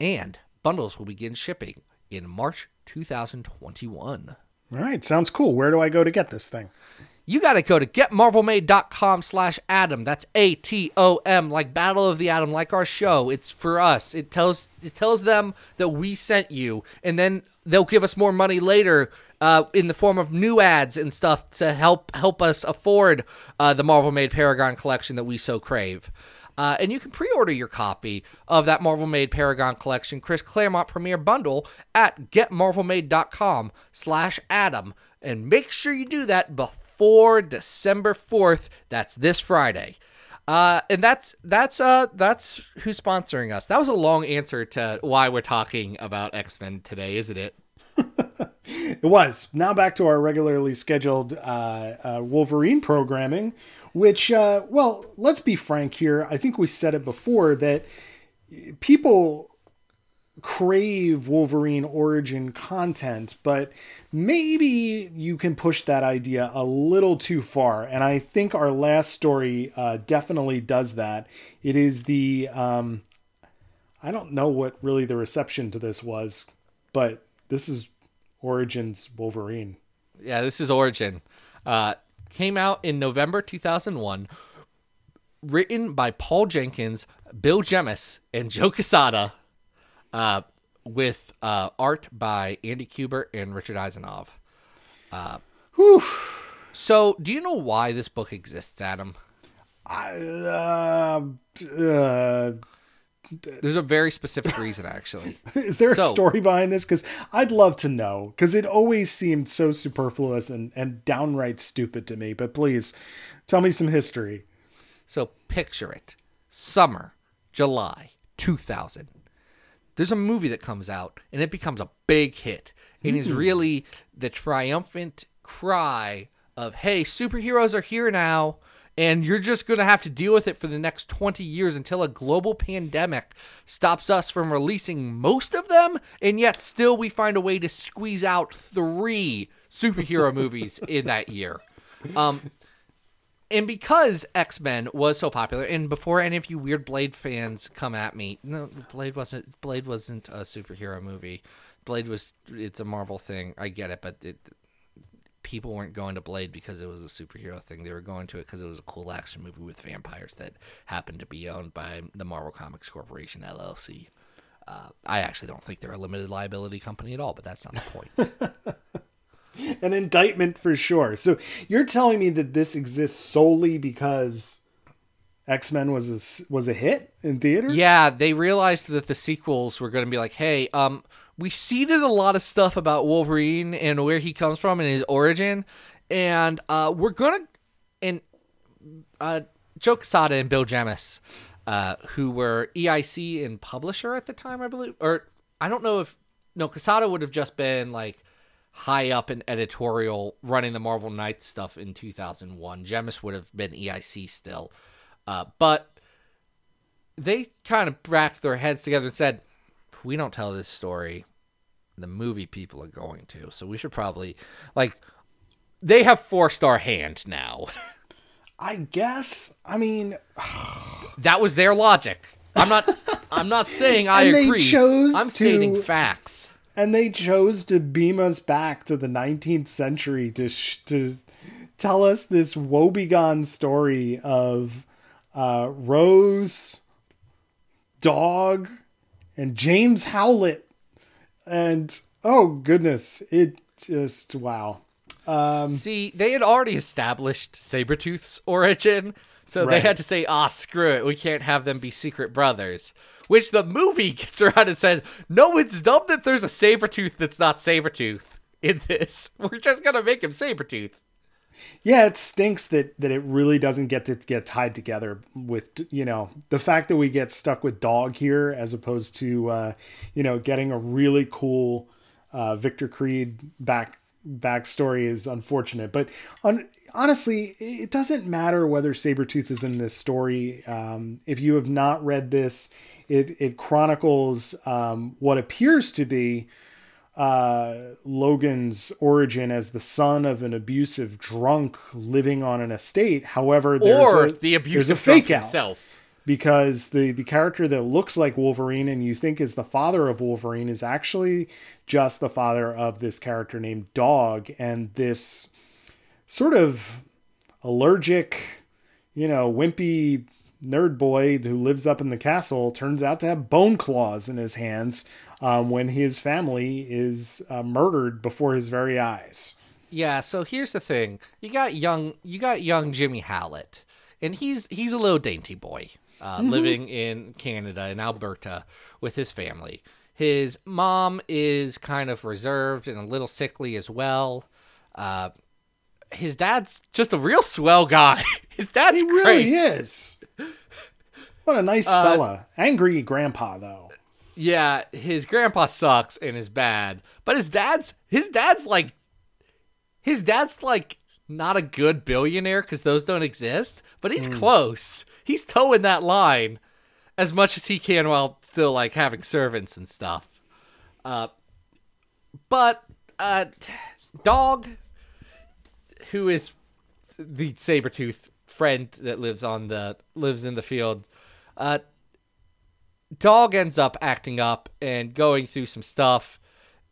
and bundles will begin shipping in March two thousand twenty-one. All right, sounds cool. Where do I go to get this thing? You got to go to getmarvelmade.com slash Atom. That's A T O M, like Battle of the Atom, like our show. It's for us. It tells it tells them that we sent you, and then they'll give us more money later uh, in the form of new ads and stuff to help help us afford uh, the Marvel Made Paragon collection that we so crave. Uh, and you can pre-order your copy of that Marvel Made Paragon Collection Chris Claremont Premiere Bundle at getmarvelmade.com slash Adam. And make sure you do that before December fourth. That's this Friday. Uh, and that's that's uh, that's who's sponsoring us. That was a long answer to why we're talking about X-Men today, isn't it? It was. Now back to our regularly scheduled uh, uh, Wolverine programming. Which, uh, well, let's be frank here. I think we said it before that people crave Wolverine origin content, but maybe you can push that idea a little too far. And I think our last story uh, definitely does that. It is the, um, I don't know what really the reception to this was, but this is Origins Wolverine. Yeah, this is Origin. Uh Came out in November two thousand one, written by Paul Jenkins, Bill Jemas, and Joe Quesada, uh, with uh, art by Andy Kubert and Richard Eisenov. Uh, Whew. So, do you know why this book exists, Adam? I, uh, uh, There's a very specific reason, actually. Is there so, a story behind this? Because I'd love to know, because it always seemed so superfluous and, and downright stupid to me. But please, tell me some history. So picture it. Summer, July two thousand. There's a movie that comes out, and it becomes a big hit. It mm. is really the triumphant cry of, hey, superheroes are here now. And you're just going to have to deal with it for the next twenty years until a global pandemic stops us from releasing most of them. And yet still we find a way to squeeze out three superhero movies in that year. Um, and because X-Men was so popular, and before any of you weird Blade fans come at me, no, Blade wasn't, Blade wasn't a superhero movie. Blade was, it's a Marvel thing. I get it, but it... people weren't going to Blade because it was a superhero thing. They were going to it because it was a cool action movie with vampires that happened to be owned by the Marvel Comics Corporation, L L C. Uh, I actually don't think they're a limited liability company at all, but that's not the point. An indictment for sure. So you're telling me that this exists solely because X-Men was a, was a hit in theaters? Yeah, they realized that the sequels were going to be like, hey, um... we seeded a lot of stuff about Wolverine and where he comes from and his origin. And uh, we're going to... And uh, Joe Quesada and Bill Jemas, uh, who were E I C and publisher at the time, I believe. Or I don't know if... No, Quesada would have just been like high up in editorial running the Marvel Knights stuff in two thousand one. Jemas would have been E I C still. Uh, but they kind of racked their heads together and said, we don't tell this story, the movie people are going to. So we should probably, like, they have forced our hand now. I guess. I mean, that was their logic. I'm not. I'm not saying I and agree. They chose I'm to, stating facts. And they chose to beam us back to the nineteenth century to sh- to tell us this woebegone story of uh, Rose, Dog, and James Howlett, and oh goodness, it just, wow. Um, See, they had already established Sabretooth's origin, so right. They had to say, ah, screw it, we can't have them be secret brothers. Which the movie gets around and said, no, it's dumb that there's a Sabretooth that's not Sabretooth in this. We're just going to make him Sabretooth. Yeah, it stinks that, that it really doesn't get to get tied together with, you know, the fact that we get stuck with Dog here as opposed to, uh, you know, getting a really cool uh, Victor Creed back backstory is unfortunate. But on, honestly, it doesn't matter whether Sabretooth is in this story. Um, if you have not read this, it, it chronicles um, what appears to be uh, Logan's origin as the son of an abusive drunk living on an estate. However, there's or a, the abusive a fake drunk out. Himself. Because the, the character that looks like Wolverine and you think is the father of Wolverine is actually just the father of this character named Dog. And this sort of allergic, you know, wimpy nerd boy who lives up in the castle turns out to have bone claws in his hands um, when his family is uh, murdered before his very eyes. Yeah, so here's the thing. You got young, you got young Jimmy Howlett. And he's he's a little dainty boy. Uh, mm-hmm. Living in Canada, in Alberta, with his family. His mom is kind of reserved and a little sickly as well. Uh, his dad's just a real swell guy. His dad's he great. He really is. What a nice uh, fella. Angry grandpa, though. Yeah, his grandpa sucks and is bad. But his dad's, his dad's like, his dad's like, not a good billionaire because those don't exist, but he's mm. close. He's towing that line as much as he can while still like having servants and stuff. Uh, but uh, Dog, who is the Sabretooth friend that lives on the lives in the field, uh, Dog ends up acting up and going through some stuff,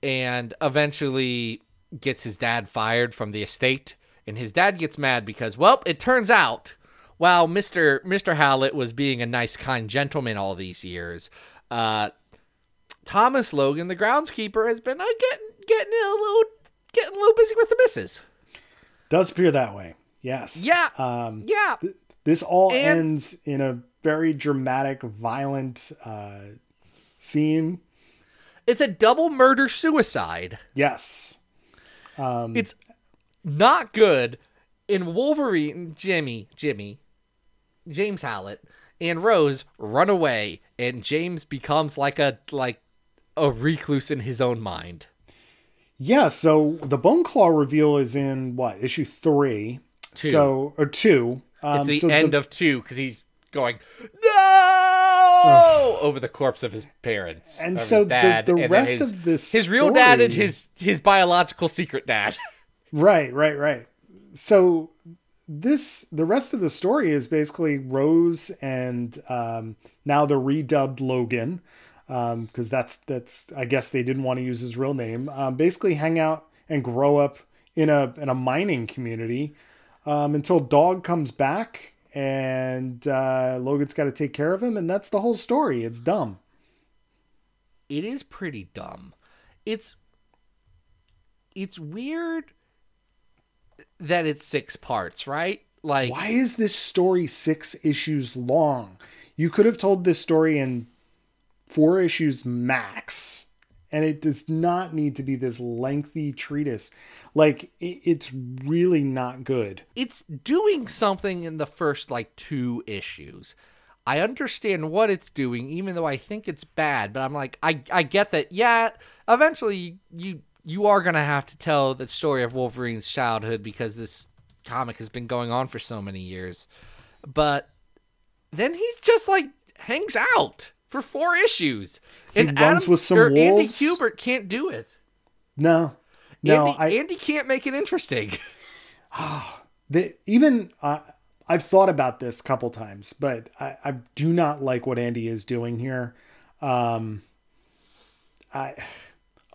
and eventually gets his dad fired from the estate. And his dad gets mad because, well, it turns out, while Mister Mister Howlett was being a nice, kind gentleman all these years, uh, Thomas Logan, the groundskeeper, has been uh, getting getting a little getting a little busy with the missus. Does appear that way, yes. Yeah, um, yeah. Th- this all and, ends in a very dramatic, violent uh, scene. It's a double murder suicide. Yes, um, it's. Not good. In Wolverine, Jimmy, Jimmy, James Howlett, and Rose run away, and James becomes like a like a recluse in his own mind. Yeah. So the Bone Claw reveal is in what issue three? Two. So or two? Um, it's the so end the... of two because he's going no over the corpse of his parents and so his dad, the, the and rest his, of this his real story... dad and his his biological secret dad. Right, right, right. So this, the rest of the story is basically Rose and um, now the redubbed Logan, because um, that's, that's I guess they didn't want to use his real name, um, basically hang out and grow up in a in a mining community um, until Dog comes back and uh, Logan's got to take care of him. And that's the whole story. It's dumb. It is pretty dumb. It's It's weird. That it's six parts, right? Like, why is this story six issues long? You could have told this story in four issues max, and it does not need to be this lengthy treatise. Like, it's really not good. It's doing something in the first like two issues. I understand what it's doing, even though I think it's bad. But I'm like, I I get that. Yeah, eventually you. you You are going to have to tell the story of Wolverine's childhood because this comic has been going on for so many years. But then he just, like, hangs out for four issues. And he runs Adam, with some wolves. Andy Kubert can't do it. No. No. Andy, I, Andy can't make it interesting. the, even, uh, I've thought about this a couple times, but I, I do not like what Andy is doing here. Um, I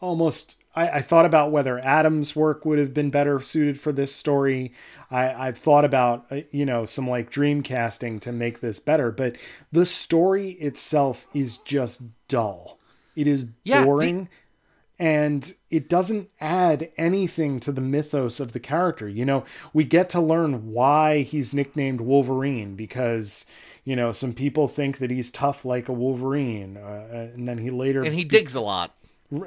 almost... I, I thought about whether Adam's work would have been better suited for this story. I, I've thought about, you know, some like dream casting to make this better, but the story itself is just dull. It is yeah, boring the- and it doesn't add anything to the mythos of the character. You know, we get to learn why he's nicknamed Wolverine because, you know, some people think that he's tough like a Wolverine. Uh, and then he later. And he digs be- a lot.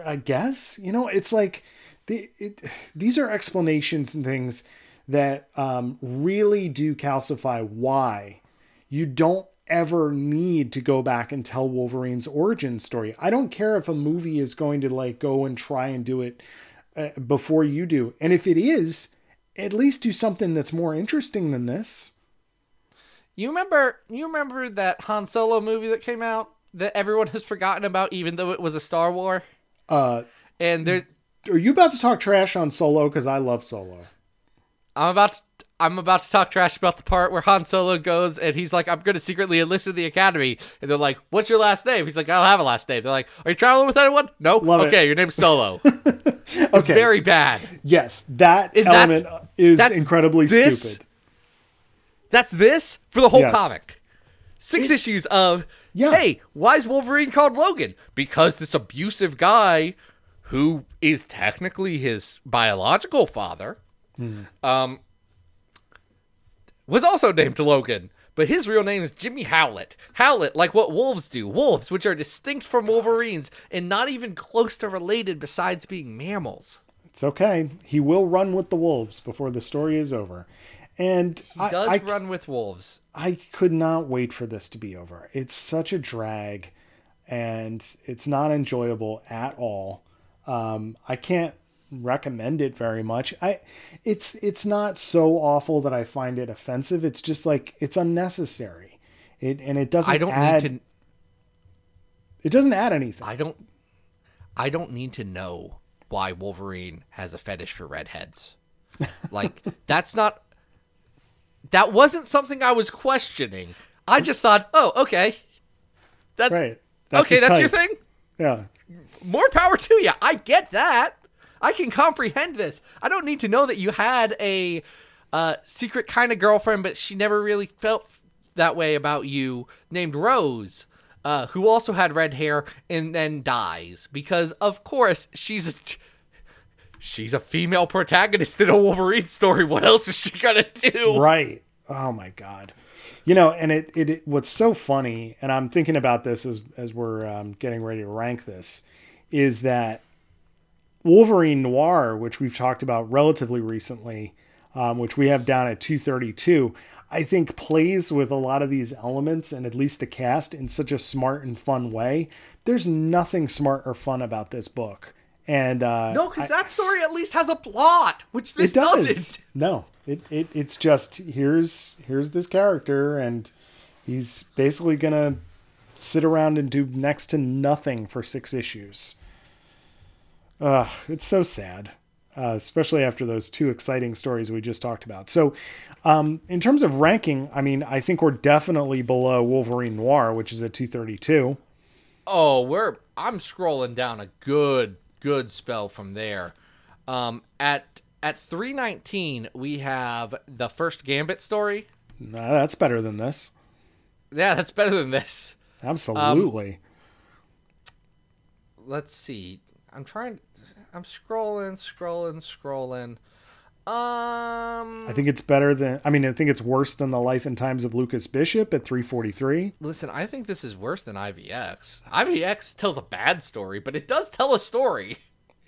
I guess, you know, it's like the, it, these are explanations and things that um, really do calcify why you don't ever need to go back and tell Wolverine's origin story. I don't care if a movie is going to like go and try and do it uh, before you do. And if it is, at least do something that's more interesting than this. You remember, you remember that Han Solo movie that came out that everyone has forgotten about, even though it was a Star Wars? Uh, and there, are you about to talk trash on Solo? Because I love Solo. I'm about to, I'm about to talk trash about the part where Han Solo goes and he's like, I'm going to secretly enlist in the academy. And they're like, what's your last name? He's like, I don't have a last name. They're like, are you traveling with anyone? No. Love okay. It. Your name's Solo. Okay. It's very bad. Yes. That and element that's, is that's incredibly this, stupid. That's this for the whole yes. comic. Six it, issues of, yeah. Hey, why is Wolverine called Logan? Because this abusive guy who is technically his biological father, mm. um, was also named Logan, but his real name is Jimmy Howlett. Howlett, like what wolves do. Wolves, which are distinct from Wolverines and not even close to related besides being mammals. It's okay. He will run with the wolves before the story is over. And he I, does I, run with wolves. I could not wait for this to be over. It's such a drag, and it's not enjoyable at all. Um, I can't recommend it very much. I it's it's not so awful that I find it offensive. It's just like it's unnecessary. It and it doesn't I don't add need to, it doesn't add anything. I don't I don't need to know why Wolverine has a fetish for redheads. Like that's not that wasn't something I was questioning. I just thought, "Oh, okay. That's right. That's okay, that's type. Your thing?" Yeah. More power to you. I get that. I can comprehend this. I don't need to know that you had a uh, secret kind of girlfriend, but she never really felt that way about you, named Rose, uh, who also had red hair and then dies. Because, of course, she's a, she's a female protagonist in a Wolverine story. What else is she going to do? Right. Oh, my God. You know, and it, it, it what's so funny, and I'm thinking about this as, as we're um, getting ready to rank this, is that Wolverine Noir, which we've talked about relatively recently, um, which we have down at two thirty-two, I think plays with a lot of these elements and at least the cast in such a smart and fun way. There's nothing smart or fun about this book. And uh, no, because that story at least has a plot, which this it does. doesn't. No, it, it it's just here's here's this character, and he's basically going to sit around and do next to nothing for six issues. Uh, it's so sad, uh, especially after those two exciting stories we just talked about. So um, in terms of ranking, I mean, I think we're definitely below Wolverine Noir, which is at two thirty-two. Oh, we're I'm scrolling down a good, good spell from there. Um, at at three nineteen, we have the first Gambit story. Nah, that's better than this. Yeah, that's better than this. Absolutely. Um, let's see. I'm trying. I'm scrolling, scrolling, scrolling. Um, I think it's better than. I mean, I think it's worse than The Life and Times of Lucas Bishop at three forty-three. Listen, I think this is worse than I V X. I V X tells a bad story, but it does tell a story.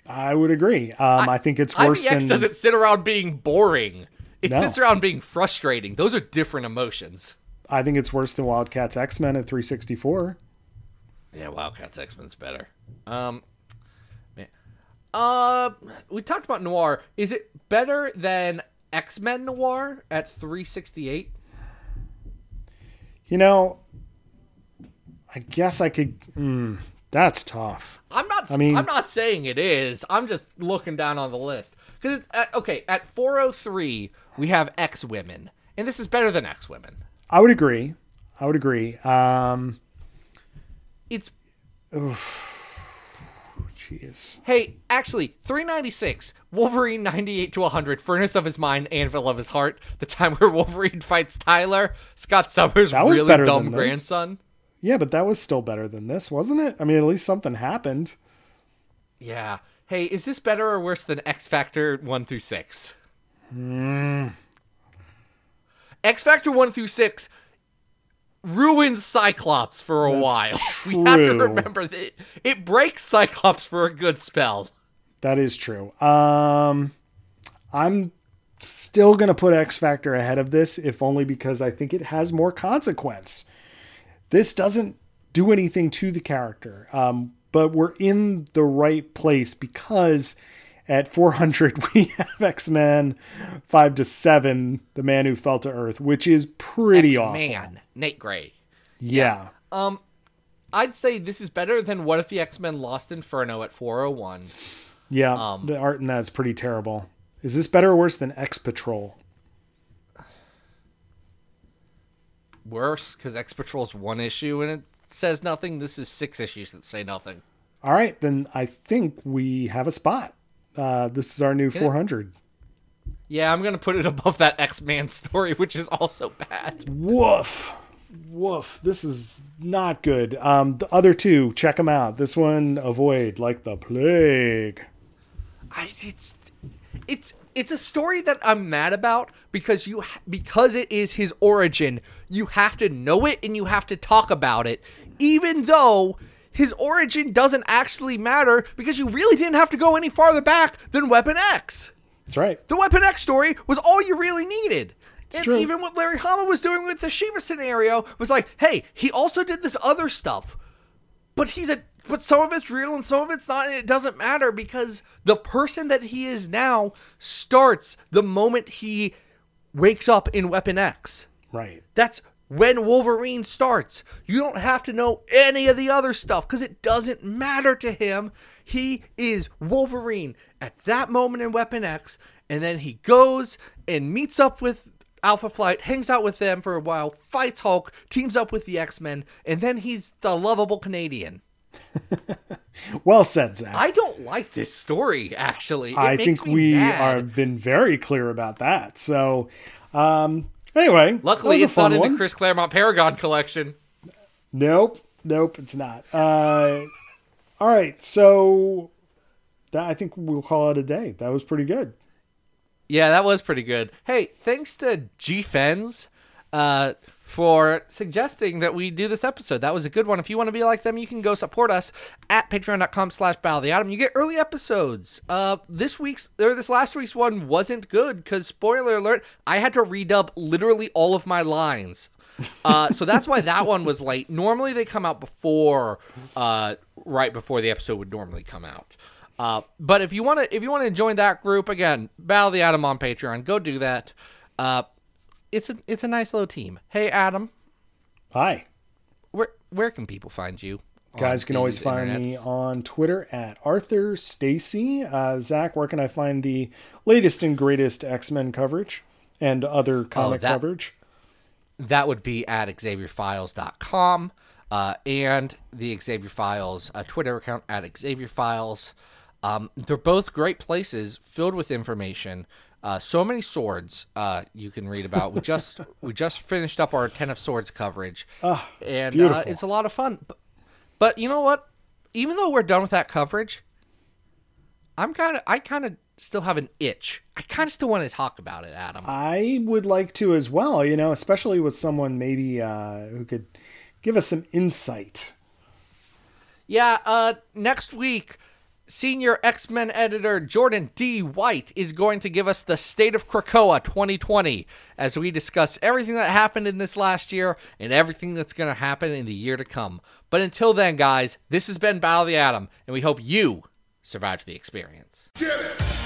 I would agree. Um, I, I think it's worse I V X than. I V X doesn't sit around being boring. It no. sits around being frustrating. Those are different emotions. I think it's worse than Wildcats X-Men at three sixty-four. Yeah, Wildcats X-Men's better. Um. Uh, we talked about Noir. Is it better than X-Men Noir at three sixty-eight? You know, I guess I could. Mm, that's tough. I'm not. I mean, I'm not saying it is. I'm just looking down on the list because it's uh, okay. At four oh three, we have X-Women, and this is better than X-Women. I would agree. I would agree. Um, it's. Oof. Jeez. Hey, actually, three ninety-six, Wolverine ninety-eight to one hundred, Furnace of His Mind, Anvil of His Heart, the time where Wolverine fights Tyler, Scott Summers' really dumb grandson. Yeah, but that was still better than this, wasn't it? I mean, at least something happened. Yeah. Hey, is this better or worse than X Factor one through six? Mm. X Factor one through six ruins Cyclops for a That's while. True. We have to remember that it breaks Cyclops for a good spell. That is true. Um, I'm still going to put X Factor ahead of this, if only because I think it has more consequence. This doesn't do anything to the character, um, but we're in the right place because At four hundred, we have X-Men five to seven, The Man Who Fell to Earth, which is pretty awful. X-Man, Nate Gray. Yeah. yeah. Um, I'd say this is better than What If the X-Men Lost Inferno at four oh one. Yeah, um, the art in that is pretty terrible. Is this better or worse than X-Patrol? Worse, because X-Patrol's one issue and it says nothing. This is six issues that say nothing. All right, then I think we have a spot. Uh, this is our new Can four hundred. It? Yeah, I'm going to put it above that X-Man story, which is also bad. Woof. Woof. This is not good. Um, the other two, check them out. This one, avoid like the plague. I, it's, it's, it's a story that I'm mad about because you, because it is his origin. You have to know it and you have to talk about it, even though his origin doesn't actually matter because you really didn't have to go any farther back than Weapon X. That's right. The Weapon X story was all you really needed. It's and true. Even what Larry Hama was doing with the Shiva scenario was like, hey, he also did this other stuff, but he's a, but some of it's real and some of it's not. And it doesn't matter because the person that he is now starts the moment he wakes up in Weapon X. Right. That's when Wolverine starts. You don't have to know any of the other stuff because it doesn't matter to him. He is Wolverine at that moment in Weapon X, and then he goes and meets up with Alpha Flight, hangs out with them for a while, fights Hulk, teams up with the X-Men, and then he's the lovable Canadian. Well said, Zach. I don't like this story, actually. It I makes think me we mad. Have been very clear about that. So, um... anyway, luckily it's not in the Chris Claremont Paragon Collection. Nope, nope, it's not. Uh, all right, so that, I think we'll call it a day. That was pretty good. Yeah, that was pretty good. Hey, thanks to G-Fens uh, for suggesting that we do this episode. That was a good one. If you want to be like them, you can go support us at patreon.com slash Battle of the Atom. You get early episodes. Uh, this week's or this last week's one wasn't good because, spoiler alert, I had to redub literally all of my lines. Uh, so that's why that one was late. Normally they come out before, uh, right before the episode would normally come out. Uh, but if you want to, if you want to join that group again, Battle of the Atom on Patreon, go do that. Uh, It's a it's a nice little team. Hey, Adam. Hi. Where where can people find you? Guys can always find internets? me on Twitter at Arthur Stacy. Uh, Zach, where can I find the latest and greatest X-Men coverage and other comic oh, that, coverage? That would be at Xavier Files dot com uh, and the Xavier Files uh, Twitter account at Xavier Files. Um, they're both great places filled with information. Uh, so many swords uh, you can read about. We just we just finished up our Ten of Swords coverage, oh, and uh, it's a lot of fun. But, but you know what? Even though we're done with that coverage, I'm kind of I kind of still have an itch. I kind of still want to talk about it, Adam. I would like to as well. You know, especially with someone maybe uh, who could give us some insight. Yeah. Uh, next week. Senior X-Men editor Jordan D. White is going to give us the State of Krakoa twenty twenty as we discuss everything that happened in this last year and everything that's going to happen in the year to come. But until then, guys, this has been Battle of the Atom, and we hope you survived the experience. Get it!